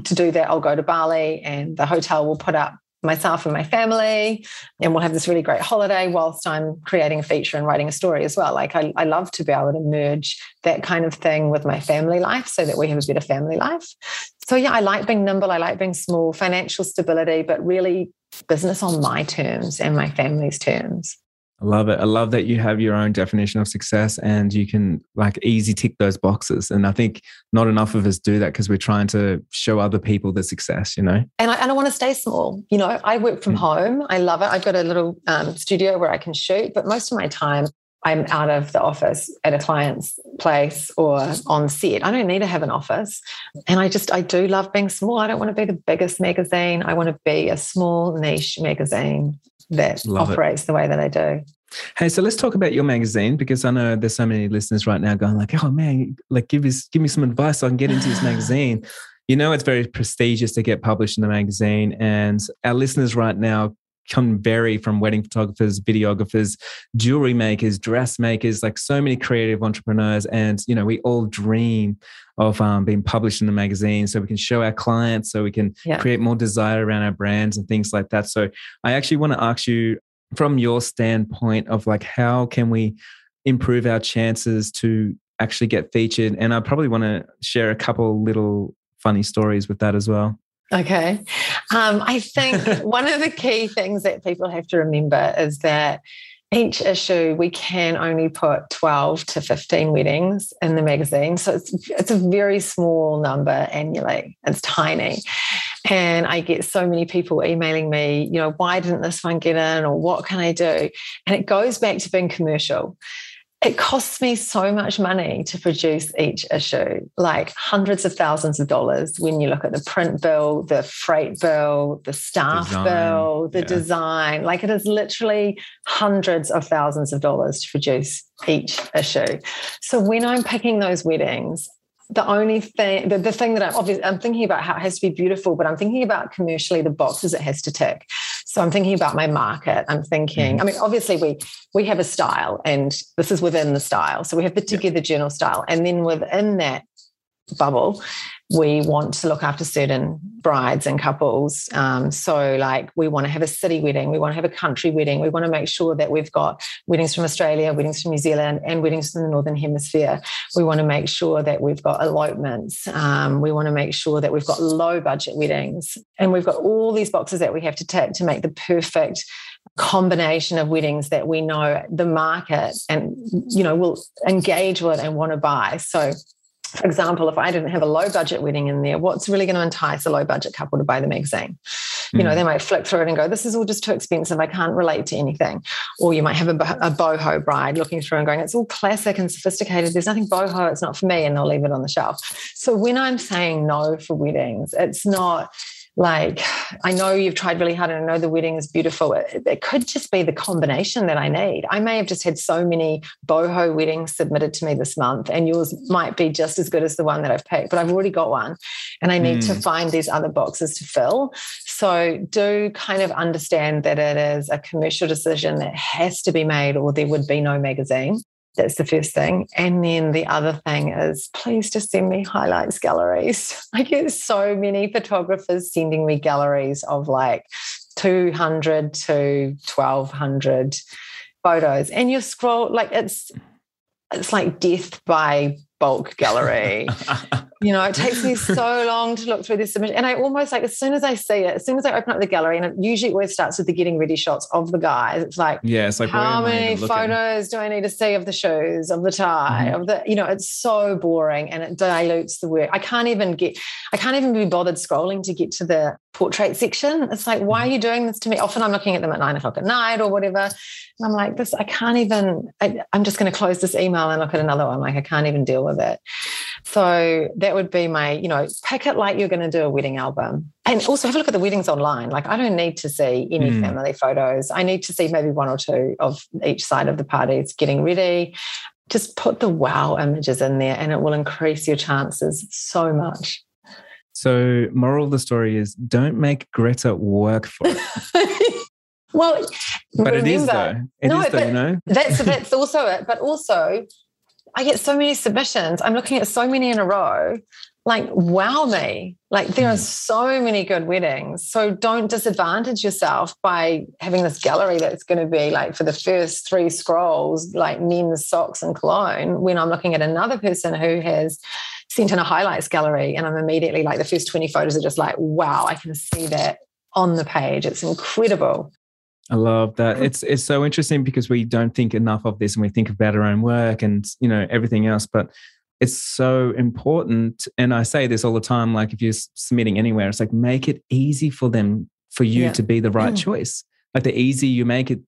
to do that, I'll go to Bali and the hotel will put up myself and my family, and we'll have this really great holiday whilst I'm creating a feature and writing a story as well. Like, I, I love to be able to merge that kind of thing with my family life so that we have a better family life. So yeah, I like being nimble. I like being small, financial stability, but really business on my terms and my family's terms. I love it. I love that you have your own definition of success, and you can like easy tick those boxes. And I think not enough of us do that because we're trying to show other people the success, you know? And I, and I want to stay small. You know, I work from mm. home. I love it. I've got a little um, studio where I can shoot, but most of my time I'm out of the office at a client's place or on set. I don't need to have an office. And I just, I do love being small. I don't want to be the biggest magazine. I want to be a small niche magazine that Love operates it. the way that I do. Hey, so let's talk about your magazine, because I know there's so many listeners right now going like, oh man, like give us, give me some advice so I can get into this magazine. You know, it's very prestigious to get published in the magazine, and our listeners right now can vary from wedding photographers, videographers, jewelry makers, dressmakers, like so many creative entrepreneurs. And, you know, we all dream of um, being published in the magazine so we can show our clients, so we can yeah. create more desire around our brands and things like that. So I actually want to ask you from your standpoint of like, how can we improve our chances to actually get featured? And I probably want to share a couple little funny stories with that as well. Okay. Um, I think one of the key things that people have to remember is that each issue, we can only put twelve to fifteen weddings in the magazine. So it's it's a very small number annually. It's tiny. And I get so many people emailing me, you know, why didn't this one get in, or what can I do? And it goes back to being commercial. It costs me so much money to produce each issue, like hundreds of thousands of dollars when you look at the print bill, the freight bill, the staff design, bill, the yeah. design. Like, it is literally hundreds of thousands of dollars to produce each issue. So when I'm picking those weddings, the only thing, the, the thing that I'm obviously, I'm thinking about how it has to be beautiful, but I'm thinking about commercially the boxes it has to tick. So I'm thinking about my market. I'm thinking, I mean, obviously we we have a style, and this is within the style. So we have the Together Journal style. And then within that bubble, we want to look after certain brides and couples. Um, so like, we want to have a city wedding. We want to have a country wedding. We want to make sure that we've got weddings from Australia, weddings from New Zealand, and weddings from the Northern Hemisphere. We want to make sure that we've got elopements. Um, we want to make sure that we've got low budget weddings. And we've got all these boxes that we have to tick to make the perfect combination of weddings that we know the market and, you know, will engage with and want to buy. So for example, if I didn't have a low budget wedding in there, what's really going to entice a low budget couple to buy the magazine? Mm. You know, they might flip through it and go, this is all just too expensive, I can't relate to anything. Or you might have a, a boho bride looking through and going, it's all classic and sophisticated, there's nothing boho, it's not for me, and they'll leave it on the shelf. So when I'm saying no for weddings, it's not like, I know you've tried really hard and I know the wedding is beautiful. It, it could just be the combination that I need. I may have just had so many boho weddings submitted to me this month, and yours might be just as good as the one that I've picked, but I've already got one and I need mm. to find these other boxes to fill. So do kind of understand that it is a commercial decision that has to be made, or there would be no magazine. That's the first thing. And then the other thing is, please just send me highlights galleries. I get so many photographers sending me galleries of like two hundred to twelve hundred photos. And you scroll, like it's it's like death by bulk gallery. You know, it takes me so long to look through this submission. And I almost like, as soon as I see it, as soon as I open up the gallery, and it usually always starts with the getting ready shots of the guys. It's like, yeah, it's like, how many photos do I need to see of the shoes, of the tie, mm-hmm. of the, you know, it's so boring and it dilutes the work. I can't even get, I can't even be bothered scrolling to get to the portrait section. It's like, why are you doing this to me? Often I'm looking at them at nine o'clock at night or whatever. And I'm like, this, I can't even, I, I'm just going to close this email and look at another one. Like I can't even deal with it. So that would be my, you know, pick it like you're going to do a wedding album. And also have a look at the weddings online. Like I don't need to see any mm. family photos. I need to see maybe one or two of each side of the parties getting ready. Just put the wow images in there and it will increase your chances so much. So moral of the story is, don't make Greta work for it. Well, but remember, it is though. It no, is though, you know. That's, that's also it. But also, I get so many submissions. I'm looking at so many in a row. Like, wow me. Like, there are so many good weddings. So don't disadvantage yourself by having this gallery that's going to be, like, for the first three scrolls, like men's socks and cologne, when I'm looking at another person who has sent in a highlights gallery and I'm immediately, like, the first twenty photos are just like, wow, I can see that on the page. It's incredible. I love that. It's it's so interesting because we don't think enough of this, and we think about our own work and, you know, everything else, but it's so important. And I say this all the time, like if you're submitting anywhere, it's like, make it easy for them, for you yeah. to be the right mm. choice. Like the easier you make it,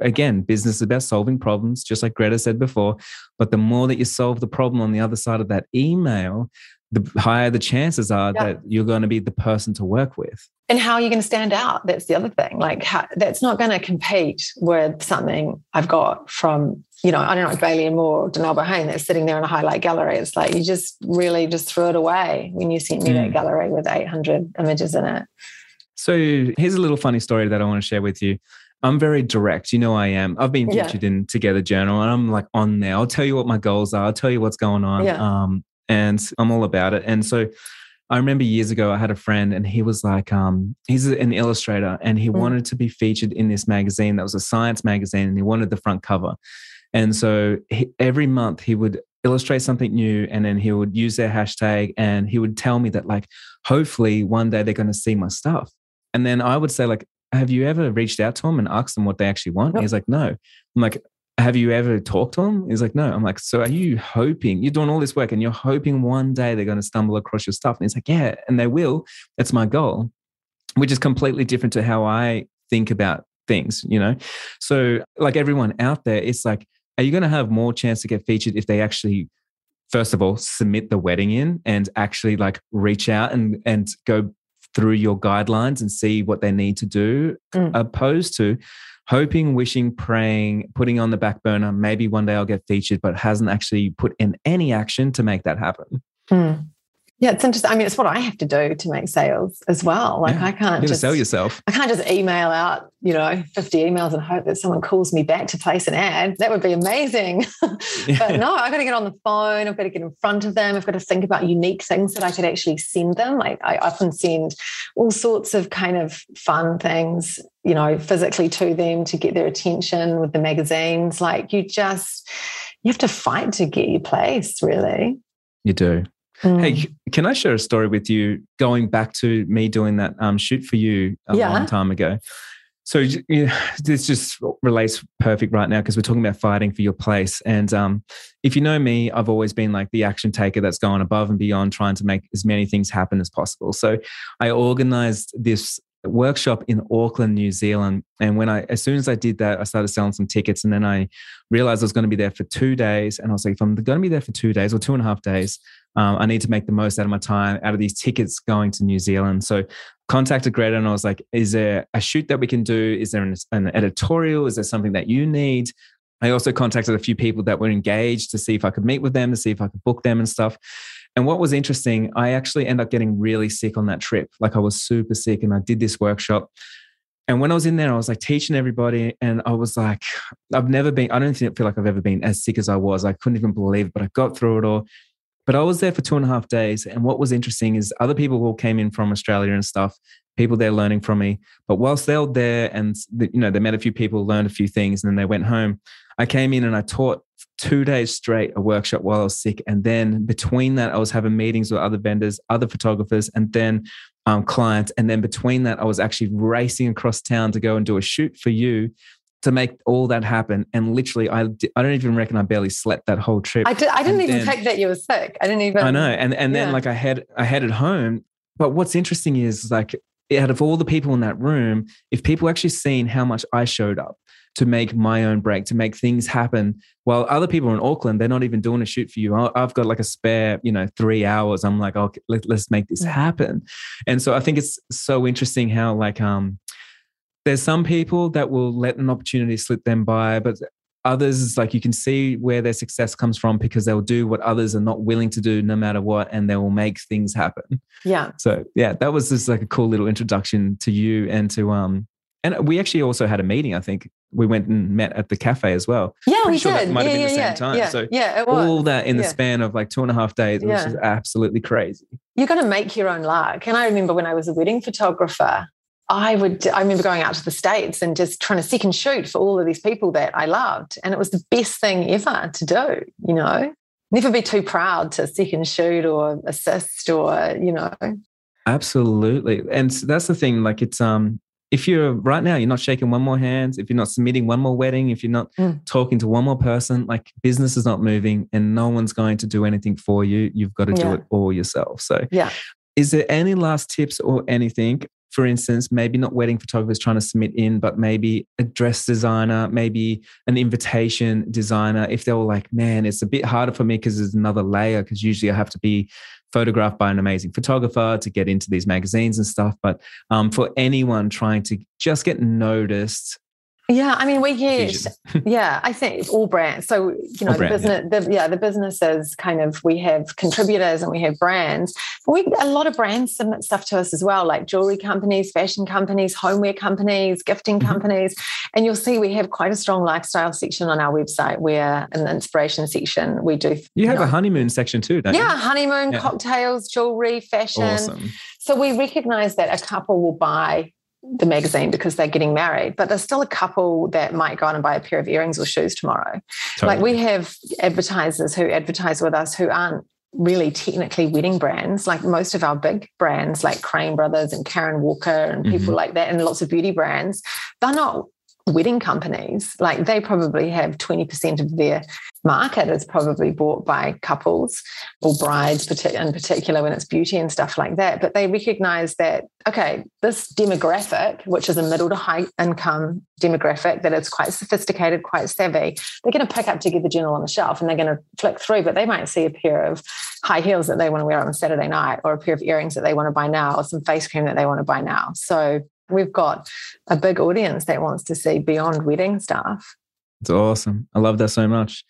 again, business is about solving problems, just like Greta said before, but the more that you solve the problem on the other side of that email, the higher the chances are yeah. that you're going to be the person to work with. And how are you going to stand out? That's the other thing. Like how, that's not going to compete with something I've got from, you know, I don't know, Bailey and Moore or Danal Bohane that's sitting there in a highlight gallery. It's like you just really just threw it away when you sent me mm. that gallery with eight hundred images in it. So here's a little funny story that I want to share with you. I'm very direct. You know I am. I've been featured yeah. in Together Journal and I'm like on there. I'll tell you what my goals are. I'll tell you what's going on. Yeah. Um, and I'm all about it. And so I remember years ago, I had a friend and he was like, um, he's an illustrator and he mm. wanted to be featured in this magazine that was a science magazine and he wanted the front cover. And so he, every month he would illustrate something new and then he would use their hashtag and he would tell me that like, hopefully one day they're going to see my stuff. And then I would say like, have you ever reached out to them and asked them what they actually want? Yep. And he's like, no. I'm like, have you ever talked to them? He's like, no. I'm like, so are you hoping, you're doing all this work and you're hoping one day they're going to stumble across your stuff? And he's like, yeah, and they will. That's my goal, which is completely different to how I think about things, you know? So like everyone out there, it's like, are you going to have more chance to get featured if they actually, first of all, submit the wedding in and actually like reach out and, and go through your guidelines and see what they need to do mm. opposed to hoping, wishing, praying, putting on the back burner, maybe one day I'll get featured, but hasn't actually put in any action to make that happen. Mm. Yeah, it's interesting. I mean, it's what I have to do to make sales as well. Like yeah, I can't you just sell yourself. I can't just email out, you know, fifty emails and hope that someone calls me back to place an ad. That would be amazing. Yeah. But no, I've got to get on the phone. I've got to get in front of them. I've got to think about unique things that I could actually send them. Like I often send all sorts of kind of fun things, you know, physically to them to get their attention with the magazines. Like you just, you have to fight to get your place, really. You do. Mm. Hey, can I share a story with you going back to me doing that um, shoot for you a yeah. long time ago? So you know, this just relates perfect right now because we're talking about fighting for your place. And um, if you know me, I've always been like the action taker that's gone above and beyond trying to make as many things happen as possible. So I organized this workshop in Auckland, New Zealand. And when I, as soon as I did that, I started selling some tickets, and then I realized I was going to be there for two days. And I was like, if I'm going to be there for two days or two and a half days, um, I need to make the most out of my time, out of these tickets going to New Zealand. So contacted Greta and I was like, is there a shoot that we can do? Is there an, an editorial? Is there something that you need? I also contacted a few people that were engaged to see if I could meet with them, to see if I could book them and stuff. And what was interesting, I actually ended up getting really sick on that trip. Like I was super sick, and I did this workshop. And when I was in there, I was like teaching everybody. And I was like, I've never been, I don't think, feel like I've ever been as sick as I was. I couldn't even believe it, but I got through it all. But I was there for two and a half days. And what was interesting is other people all came in from Australia and stuff, people there learning from me. But whilst they were there and, you know, they met a few people, learned a few things, and then they went home. I came in and I taught two days straight a workshop while I was sick. And then between that, I was having meetings with other vendors, other photographers, and then um, clients. And then between that, I was actually racing across town to go and do a shoot for you, to make all that happen. And literally, I, I don't even reckon I barely slept that whole trip. I, did, I didn't and even then, take that you were sick. I didn't even. I know. And and yeah. then like I had, I headed home. But what's interesting is like out of all the people in that room, if people actually seen how much I showed up to make my own break, to make things happen, while other people are in Auckland, they're not even doing a shoot for you. I've got like a spare, you know, three hours. I'm like, okay, let, let's make this happen. And so I think it's so interesting how like, um, there's some people that will let an opportunity slip them by, but others, like you can see where their success comes from because they'll do what others are not willing to do no matter what, and they will make things happen. Yeah. So yeah, that was just like a cool little introduction to you and to, um, and we actually also had a meeting. I think we went and met at the cafe as well. Yeah, Pretty we sure did. That might yeah, have been yeah, the same yeah, time. Yeah, so yeah, it was. All that in the yeah. span of like two and a half days, which yeah. is absolutely crazy. You're going to make your own luck. And I remember when I was a wedding photographer, I would, I remember going out to the States and just trying to second shoot for all of these people that I loved. And it was the best thing ever to do, you know, never be too proud to second shoot or assist or, you know. Absolutely. And that's the thing, like it's, um, if you're right now, you're not shaking one more hand, if you're not submitting one more wedding, if you're not mm. talking to one more person, like business is not moving and no one's going to do anything for you. You've got to yeah. do it all yourself. So yeah. is there any last tips or anything? For instance, maybe not wedding photographers trying to submit in, but maybe a dress designer, maybe an invitation designer. If they were like, man, it's a bit harder for me because there's another layer, because usually I have to be photographed by an amazing photographer to get into these magazines and stuff. But um, for anyone trying to just get noticed. Yeah, I mean, we get, yeah, I think it's all brands. So, you know, brand, the business, yeah. The, yeah, the businesses kind of, we have contributors and we have brands. But we a lot of brands submit stuff to us as well, like jewelry companies, fashion companies, homeware companies, gifting mm-hmm. companies. And you'll see we have quite a strong lifestyle section on our website where in the inspiration section we do. You, you have know, a honeymoon section too, don't yeah, you? Honeymoon, yeah, honeymoon, cocktails, jewelry, fashion. Awesome. So we recognize that a couple will buy the magazine because they're getting married, but there's still a couple that might go on and buy a pair of earrings or shoes tomorrow. Totally. Like we have advertisers who advertise with us who aren't really technically wedding brands. Like most of our big brands like Crane Brothers and Karen Walker and people mm-hmm. like that, and lots of beauty brands, they're not wedding companies. Like they probably have twenty percent of their market is probably bought by couples or brides in particular when it's beauty and stuff like that. But they recognize that, okay, this demographic, which is a middle to high income demographic that is quite sophisticated, quite savvy, they're going to pick up Together Journal on the shelf and they're going to flick through, but they might see a pair of high heels that they want to wear on Saturday night or a pair of earrings that they want to buy now or some face cream that they want to buy now. So we've got a big audience that wants to see beyond wedding stuff. It's awesome. I love that so much.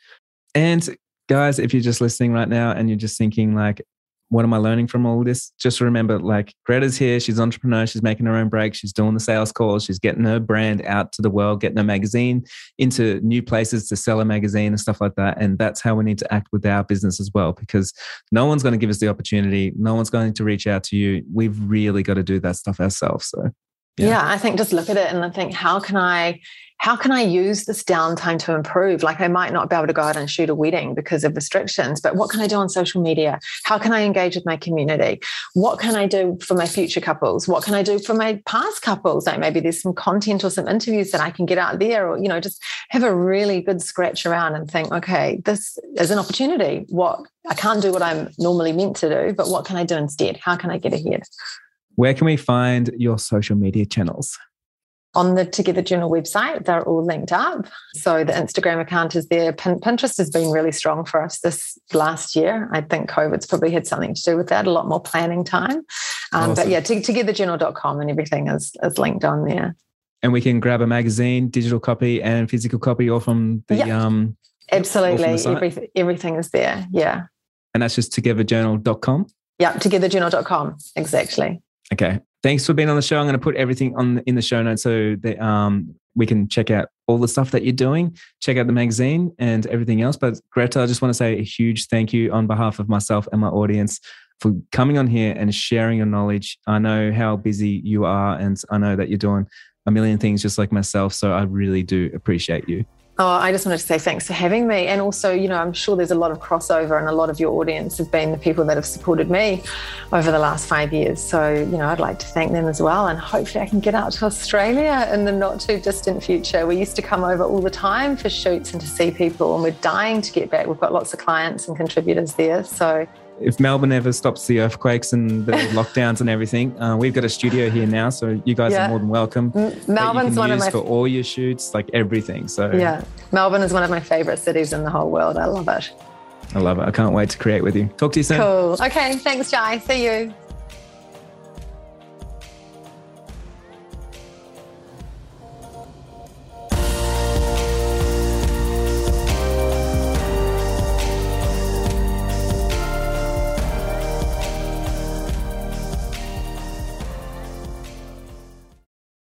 And guys, if you're just listening right now and you're just thinking like, what am I learning from all this? Just remember, like Greta's here. She's an entrepreneur. She's making her own break. She's doing the sales calls. She's getting her brand out to the world, getting her magazine into new places to sell a magazine and stuff like that. And that's how we need to act with our business as well, because no one's going to give us the opportunity. No one's going to reach out to you. We've really got to do that stuff ourselves. So Yeah. yeah, I think just look at it and then think, how can I, how can I use this downtime to improve? Like, I might not be able to go out and shoot a wedding because of restrictions, but what can I do on social media? How can I engage with my community? What can I do for my future couples? What can I do for my past couples? Like, maybe there's some content or some interviews that I can get out there, or, you know, just have a really good scratch around and think, okay, this is an opportunity. What, I can't do what I'm normally meant to do, but what can I do instead? How can I get ahead? Where can we find your social media channels? On the Together Journal website, they're all linked up. So the Instagram account is there. Pinterest has been really strong for us this last year. I think COVID's probably had something to do with that, a lot more planning time. Um, awesome. But yeah, together journal dot com and everything is, is linked on there. And we can grab a magazine, digital copy and physical copy, all from the... Yep. Um, Absolutely. From the Every, everything is there, yeah. And that's just together journal dot com? Yeah, together journal dot com, exactly. Okay. Thanks for being on the show. I'm going to put everything on the, in the show notes so that um, we can check out all the stuff that you're doing, check out the magazine and everything else. But Greta, I just want to say a huge thank you on behalf of myself and my audience for coming on here and sharing your knowledge. I know how busy you are and I know that you're doing a million things just like myself. So I really do appreciate you. Oh, I just wanted to say thanks for having me. And also, you know, I'm sure there's a lot of crossover and a lot of your audience have been the people that have supported me over the last five years. So, you know, I'd like to thank them as well. And hopefully I can get out to Australia in the not too distant future. We used to come over all the time for shoots and to see people, and we're dying to get back. We've got lots of clients and contributors there. So if Melbourne ever stops the earthquakes and the lockdowns and everything, uh, we've got a studio here now, so you guys yeah. are more than welcome. M- Melbourne's one of my for all your shoots, like everything. So yeah, Melbourne is one of my favorite cities in the whole world. I love it. I love it. I can't wait to create with you. Talk to you soon. Cool. Okay. Thanks, Jai. See you.